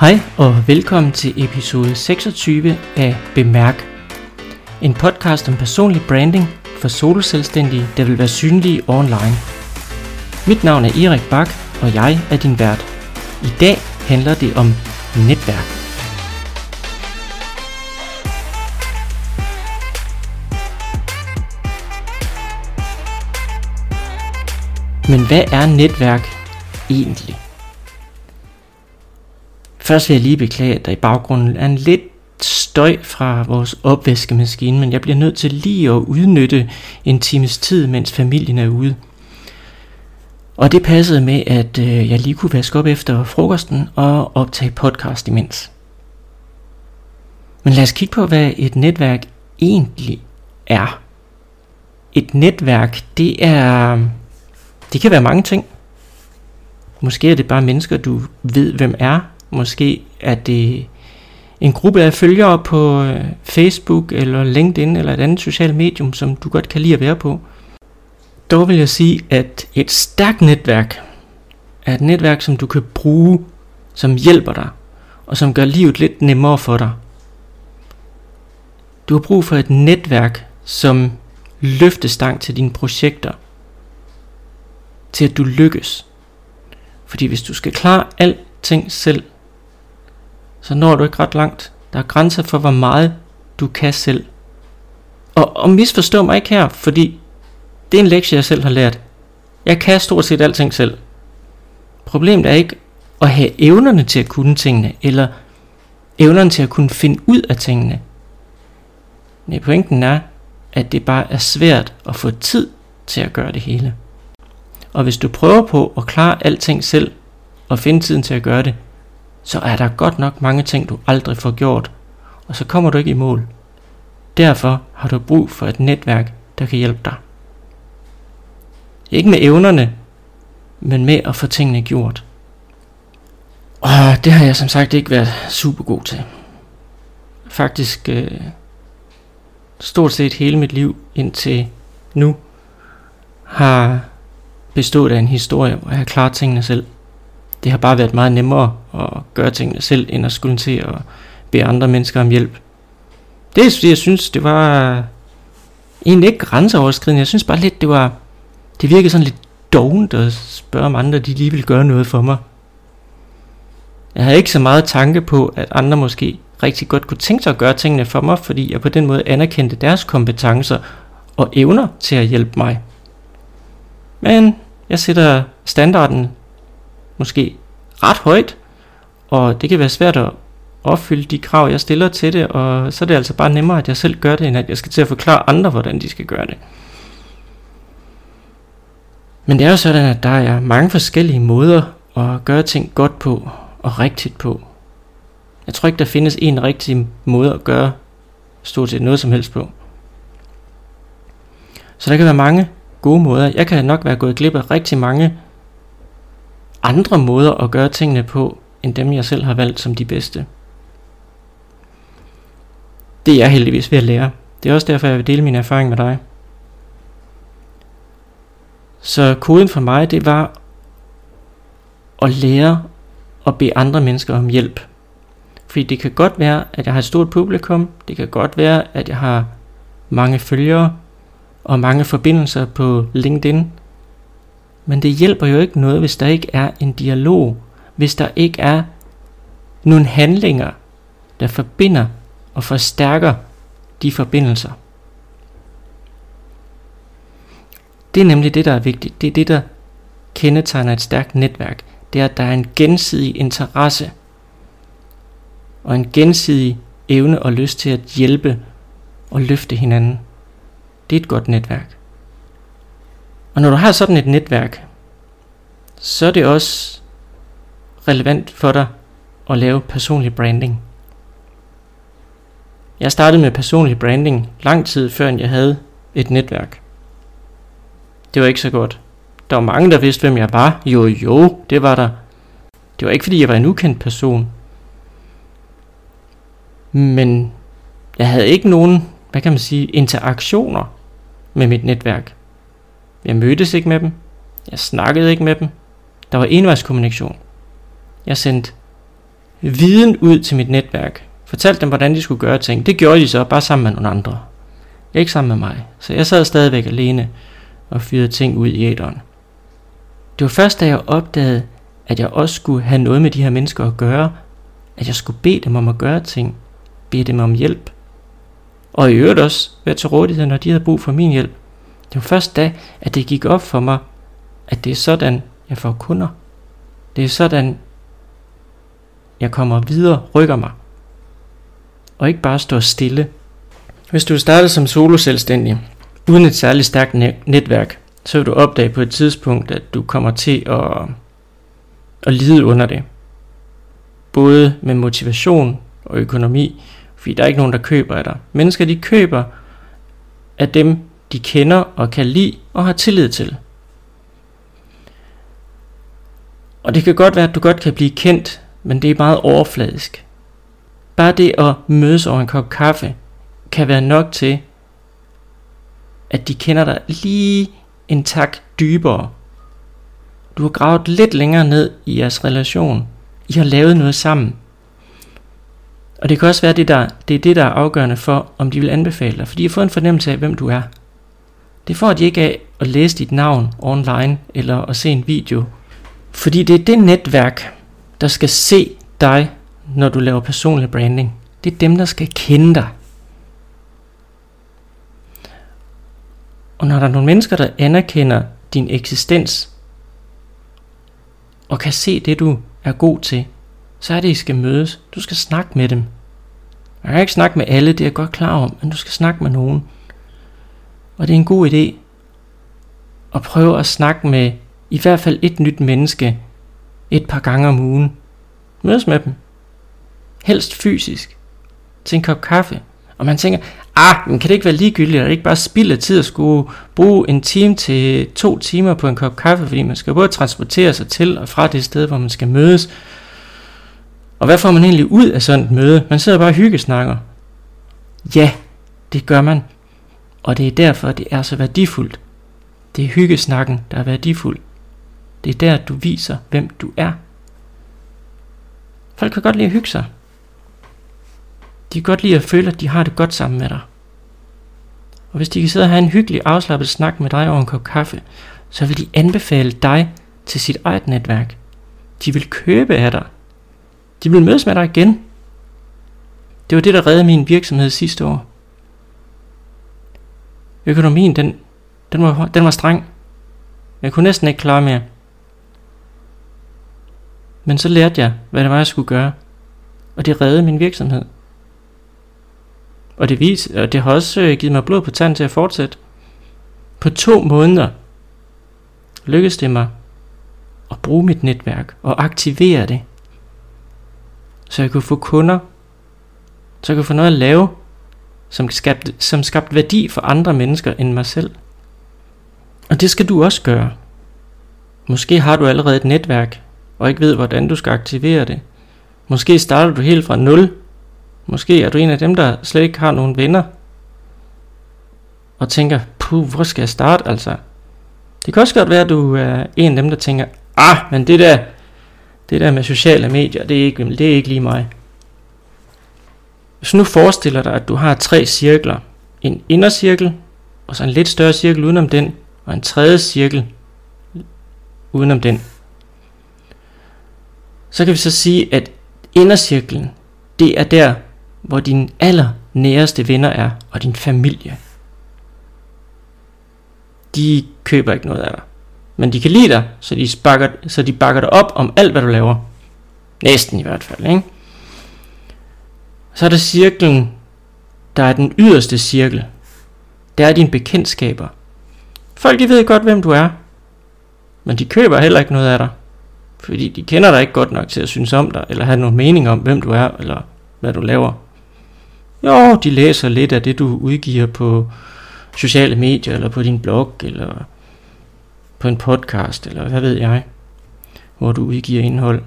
Hej og velkommen til episode 26 af Bemærk. En podcast om personlig branding for soloselvstændige, der vil være synlige online. Mit navn er Erik Bak, og jeg er din vært. I dag handler det om netværk. Men hvad er netværk egentlig? Først vil jeg lige beklage, at der i baggrunden er en lidt støj fra vores opvaskemaskine, men jeg bliver nødt til lige at udnytte en times tid, mens familien er ude. Og det passede med, at jeg lige kunne vaske op efter frokosten og optage podcast imens. Men lad os kigge på, hvad et netværk egentlig er. Et netværk, det kan være mange ting. Måske er det bare mennesker, du ved, hvem er. Måske er det en gruppe af følgere på Facebook eller LinkedIn eller et andet socialt medium, som du godt kan lide at være på. Dog vil jeg sige, at et stærkt netværk er et netværk, som du kan bruge, som hjælper dig, og som gør livet lidt nemmere for dig. Du har brug for et netværk som løftestang til dine projekter, til at du lykkes. Fordi hvis du skal klare alting selv, så når du ikke ret langt. Der er grænser for, hvor meget du kan selv. Og misforstå mig ikke her, fordi det er en lektie, jeg selv har lært. Jeg kan stort set alting selv. Problemet er ikke at have evnerne til at kunne tingene, eller evnerne til at kunne finde ud af tingene. Men pointen er, at det bare er svært at få tid til at gøre det hele. Og hvis du prøver på at klare alting selv, og finde tiden til at gøre det, så er der godt nok mange ting, du aldrig får gjort, og så kommer du ikke i mål. Derfor har du brug for et netværk, der kan hjælpe dig. Ikke med evnerne, men med at få tingene gjort. Og det har jeg som sagt ikke været super god til. Faktisk stort set hele mit liv indtil nu har bestået af en historie, hvor jeg har klaret tingene selv. Det har bare været meget nemmere at gøre tingene selv, end at skulle til at bede andre mennesker om hjælp. Det er fordi jeg synes, det var egentlig ikke grænseoverskridende. Jeg synes bare lidt, det virkede sådan lidt dovent at spørge om andre, de lige ville gøre noget for mig. Jeg havde ikke så meget tanke på, at andre måske rigtig godt kunne tænke sig at gøre tingene for mig, fordi jeg på den måde anerkendte deres kompetencer og evner til at hjælpe mig. Men jeg sætter standarden måske ret højt, og det kan være svært at opfylde de krav, jeg stiller til det, og så er det altså bare nemmere, at jeg selv gør det, end at jeg skal til at forklare andre, hvordan de skal gøre det. Men det er jo sådan, at der er mange forskellige måder at gøre ting godt på og rigtigt på. Jeg tror ikke, der findes en rigtig måde at gøre stort set noget som helst på. Så der kan være mange gode måder. Jeg kan nok være gået glip af rigtig mange andre måder at gøre tingene på, end dem jeg selv har valgt som de bedste. Det er jeg heldigvis ved at lære. Det er også derfor jeg vil dele min erfaring med dig. Så koden for mig, det var at lære at bede andre mennesker om hjælp. Fordi det kan godt være, at jeg har et stort publikum. Det kan godt være, at jeg har mange følgere og mange forbindelser på LinkedIn. Men det hjælper jo ikke noget, hvis der ikke er en dialog, hvis der ikke er nogle handlinger, der forbinder og forstærker de forbindelser. Det er nemlig det, der er vigtigt. Det er det, der kendetegner et stærkt netværk. Det er, at der er en gensidig interesse og en gensidig evne og lyst til at hjælpe og løfte hinanden. Det er et godt netværk. Og når du har sådan et netværk, så er det også relevant for dig at lave personlig branding. Jeg startede med personlig branding lang tid før jeg havde et netværk. Det var ikke så godt. Der var mange, der vidste, hvem jeg var. Jo, det var der. Det var ikke, fordi jeg var en ukendt person. Men jeg havde ikke nogen, interaktioner med mit netværk. Jeg mødtes ikke med dem. Jeg snakkede ikke med dem. Der var envejskommunikation. Jeg sendte viden ud til mit netværk. Fortalte dem, hvordan de skulle gøre ting. Det gjorde de så, bare sammen med nogle andre. Ikke sammen med mig. Så jeg sad stadigvæk alene og fyrede ting ud i æteren. Det var først, da jeg opdagede, at jeg også skulle have noget med de her mennesker at gøre, at jeg skulle bede dem om at gøre ting, bede dem om hjælp, og i øvrigt også være til rådighed, når de havde brug for min hjælp. Det var først da, at det gik op for mig, at det er sådan, jeg får kunder. Det er sådan, jeg kommer videre, rykker mig. Og ikke bare står stille. Hvis du starter som soloselvstændig, uden et særligt stærkt netværk, så vil du opdage på et tidspunkt, at du kommer til at lide under det. Både med motivation og økonomi, fordi der er ikke nogen, der køber af dig. Mennesker, de køber af dem, de kender og kan lide og har tillid til. Og det kan godt være, at du godt kan blive kendt, men det er meget overfladisk. Bare det at mødes over en kop kaffe kan være nok til, at de kender dig lige en tak dybere. Du har gravet lidt længere ned i jeres relation. I har lavet noget sammen. Og det kan også være, at det er det, der er afgørende for, om de vil anbefale dig. Fordi de har fået en fornemmelse af, hvem du er. Det får de ikke af at læse dit navn online eller at se en video. Fordi det er det netværk, der skal se dig, når du laver personlig branding. Det er dem, der skal kende dig. Og når der er nogle mennesker, der anerkender din eksistens og kan se det, du er god til, så er det, I skal mødes. Du skal snakke med dem. Jeg kan ikke snakke med alle, det er jeg godt klar om, men du skal snakke med nogen. Og det er en god idé at prøve at snakke med i hvert fald et nyt menneske et par gange om ugen. Mødes med dem. Helst fysisk. Til en kop kaffe. Og man tænker, men kan det ikke være ligegyldigt, at det ikke bare spild af tid at skulle bruge en time til 2 timer på en kop kaffe, fordi man skal både transportere sig til og fra det sted, hvor man skal mødes. Og hvad får man egentlig ud af sådan et møde? Man sidder bare og hyggesnakker. Ja, det gør man. Og det er derfor, det er så værdifuldt. Det er hyggesnakken, der er værdifuld. Det er der, du viser, hvem du er. Folk kan godt lide at hygge sig. De kan godt lide at føle, at de har det godt sammen med dig. Og hvis de kan sidde og have en hyggelig, afslappet snak med dig over en kop kaffe, så vil de anbefale dig til sit eget netværk. De vil købe af dig. De vil mødes med dig igen. Det var det, der reddede min virksomhed sidste år. Økonomien, den var streng. Jeg kunne næsten ikke klare mere. Men så lærte jeg, hvad det var, jeg skulle gøre. Og det reddede min virksomhed. Og det har også givet mig blod på tanden til at fortsætte. På 2 måneder lykkedes det mig at bruge mit netværk og aktivere det. Så jeg kunne få kunder. Så jeg kunne få noget at lave, som skabte værdi for andre mennesker end mig selv. Og det skal du også gøre. Måske har du allerede et netværk og ikke ved, hvordan du skal aktivere det. Måske starter du helt fra 0. Måske er du en af dem, der slet ikke har nogen venner og tænker, hvor skal jeg starte altså? Det kan også godt være, at du er en af dem, der tænker, men det der med sociale medier, det er ikke lige mig. Hvis nu forestiller dig, at du har 3 cirkler. En indercirkel, og så en lidt større cirkel udenom den, og en tredje cirkel udenom den. Så kan vi så sige, at indercirklen, det er der, hvor dine allernæreste venner er, og din familie. De køber ikke noget af dig, men de kan lide dig, så de bakker dig op om alt, hvad du laver. Næsten i hvert fald, ikke? Så er der cirklen, der er den yderste cirkel. Der er dine bekendtskaber. Folk, de ved godt, hvem du er, men de køber heller ikke noget af dig, fordi de kender dig ikke godt nok til at synes om dig, eller have nogen mening om, hvem du er, eller hvad du laver. Jo, de læser lidt af det, du udgiver på sociale medier, eller på din blog, eller på en podcast, eller hvad ved jeg, hvor du udgiver indhold.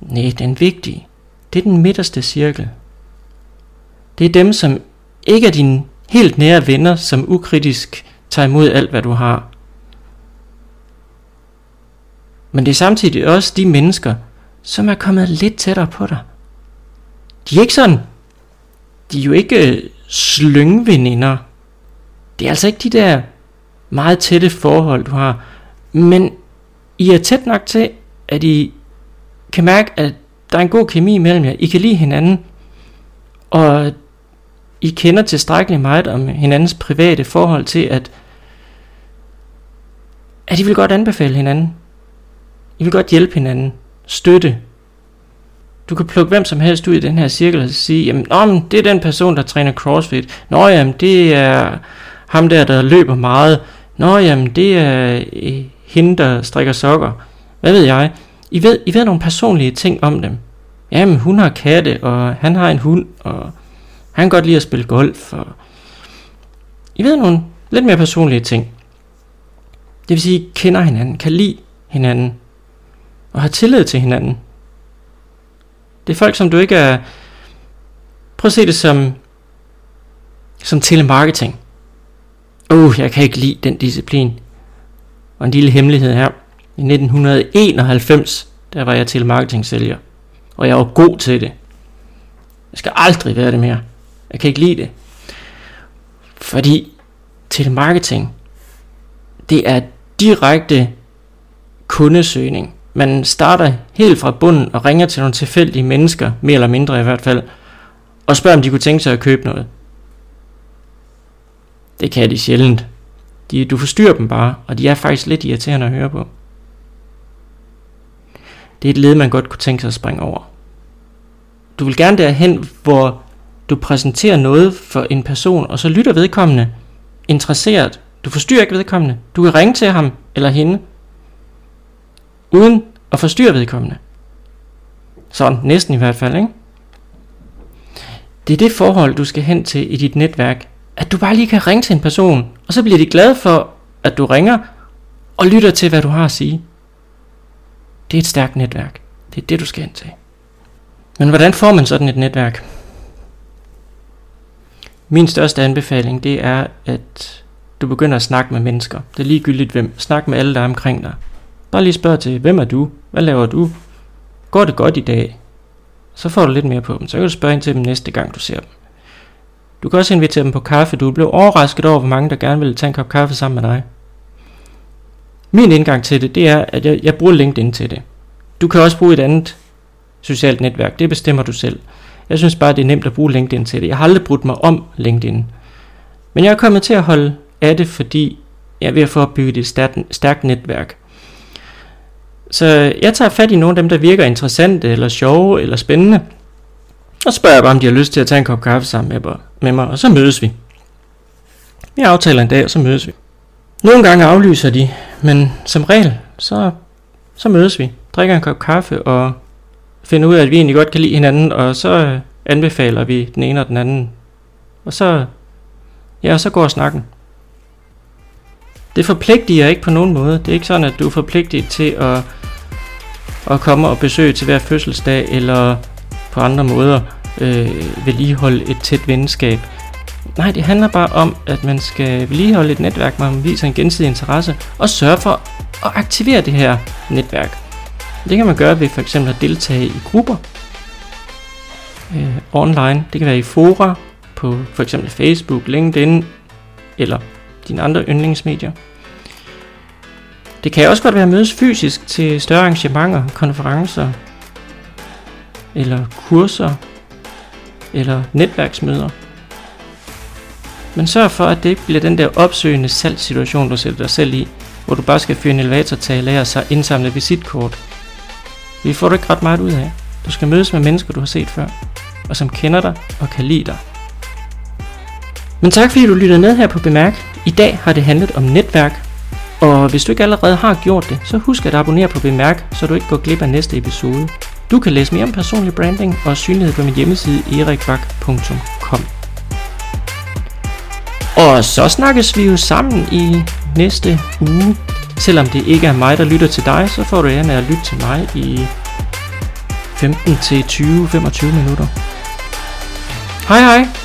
Nej, den vigtige, det er den midterste cirkel. Det er dem, som ikke er dine helt nære venner, som ukritisk tager imod alt, hvad du har. Men det er samtidig også de mennesker, som er kommet lidt tættere på dig. De er ikke sådan. De er jo ikke slyngveninder. Det er altså ikke de der meget tætte forhold, du har. Men I er tæt nok til, at I kan mærke, at der er en god kemi mellem jer. I kan lide hinanden. Og I kender tilstrækkeligt meget om hinandens private forhold til, at I vil godt anbefale hinanden. I vil godt hjælpe hinanden. Støtte. Du kan plukke hvem som helst ud i den her cirkel og sige, jamen, men det er den person, der træner CrossFit. Nå, jamen, det er ham der løber meget. Nå, jamen, det er hende, der strikker sokker. Hvad ved jeg? I ved nogle personlige ting om dem. Jamen, hun har katte, og han har en hund, og han kan godt lide at spille golf. Og I ved nogle lidt mere personlige ting. Det vil sige, I kender hinanden, kan lide hinanden, og har tillid til hinanden. Det er folk, som du ikke er... Prøv at se det som telemarketing. Jeg kan ikke lide den disciplin. Og en lille hemmelighed her. I 1991, der var jeg telemarketing-sælger. Og jeg var god til det. Jeg skal aldrig være det mere. Jeg kan ikke lide det. Fordi telemarketing, det er direkte kundesøgning. Man starter helt fra bunden og ringer til nogle tilfældige mennesker, mere eller mindre i hvert fald, og spørger, om de kunne tænke sig at købe noget. Det kan de sjældent. Du forstyrrer dem bare, og de er faktisk lidt irriterende at høre på. Det er et led, man godt kunne tænke sig at springe over. Du vil gerne derhen, hvor du præsenterer noget for en person, og så lytter vedkommende interesseret. Du forstyrrer ikke vedkommende. Du kan ringe til ham eller hende, uden at forstyrre vedkommende. Sådan, næsten i hvert fald, ikke? Det er det forhold, du skal hen til i dit netværk. At du bare lige kan ringe til en person, og så bliver de glade for, at du ringer, og lytter til, hvad du har at sige. Det er et stærkt netværk. Det er det, du skal hen til. Men hvordan får man sådan et netværk? Min største anbefaling, det er, at du begynder at snakke med mennesker. Det er ligegyldigt hvem. Snak med alle, der er omkring dig. Bare lige spørg til, hvem er du? Hvad laver du? Går det godt i dag? Så får du lidt mere på dem. Så kan du spørge ind til dem næste gang, du ser dem. Du kan også invitere dem på kaffe. Du blev overrasket over, hvor mange der gerne ville tage en kop kaffe sammen med dig. Min indgang til det er, at jeg bruger LinkedIn til det. Du kan også bruge et andet socialt netværk. Det bestemmer du selv. Jeg synes bare, det er nemt at bruge LinkedIn til det. Jeg har aldrig brudt mig om LinkedIn. Men jeg er kommet til at holde af det, fordi jeg er ved at få opbygget et stærkt netværk. Så jeg tager fat i nogle af dem, der virker interessante, eller sjove, eller spændende. Og spørger jeg bare, om de har lyst til at tage en kop kaffe sammen med mig, og så mødes vi. Vi aftaler en dag, og så mødes vi. Nogle gange aflyser de, men som regel, så mødes vi. Drikker en kop kaffe, og finder ud af, at vi egentlig godt kan lide hinanden, og så anbefaler vi den ene og den anden. Og så går snakken. Det forpligter ikke på nogen måde. Det er ikke sådan, at du er forpligtet til at komme og besøge til hver fødselsdag, eller på andre måder vedligeholde et tæt venskab. Nej, det handler bare om, at man skal vedligeholde et netværk, man viser en gensidig interesse, og sørge for at aktivere det her netværk. Det kan man gøre ved for eksempel at deltage i grupper online. Det kan være i fora på for eksempel Facebook, LinkedIn eller dine andre yndlingsmedier. Det kan også godt være at mødes fysisk til større arrangementer, konferencer eller kurser eller netværksmøder. Men sørg for, at det ikke bliver den der opsøgende salgssituation, du sætter dig selv i, hvor du bare skal fyre en elevatortale af og så indsamle visitkort. Det får du ikke ret meget ud af. Du skal mødes med mennesker, du har set før, og som kender dig og kan lide dig. Men tak fordi du lyttede med her på Bemærk. I dag har det handlet om netværk, og hvis du ikke allerede har gjort det, så husk at abonnere på Bemærk, så du ikke går glip af næste episode. Du kan læse mere om personlig branding og synlighed på min hjemmeside erikbak.com. Og så snakkes vi jo sammen i næste uge. Selvom det ikke er mig, der lytter til dig, så får du æren af at lytte til mig i 15-20-25 minutter. Hej hej!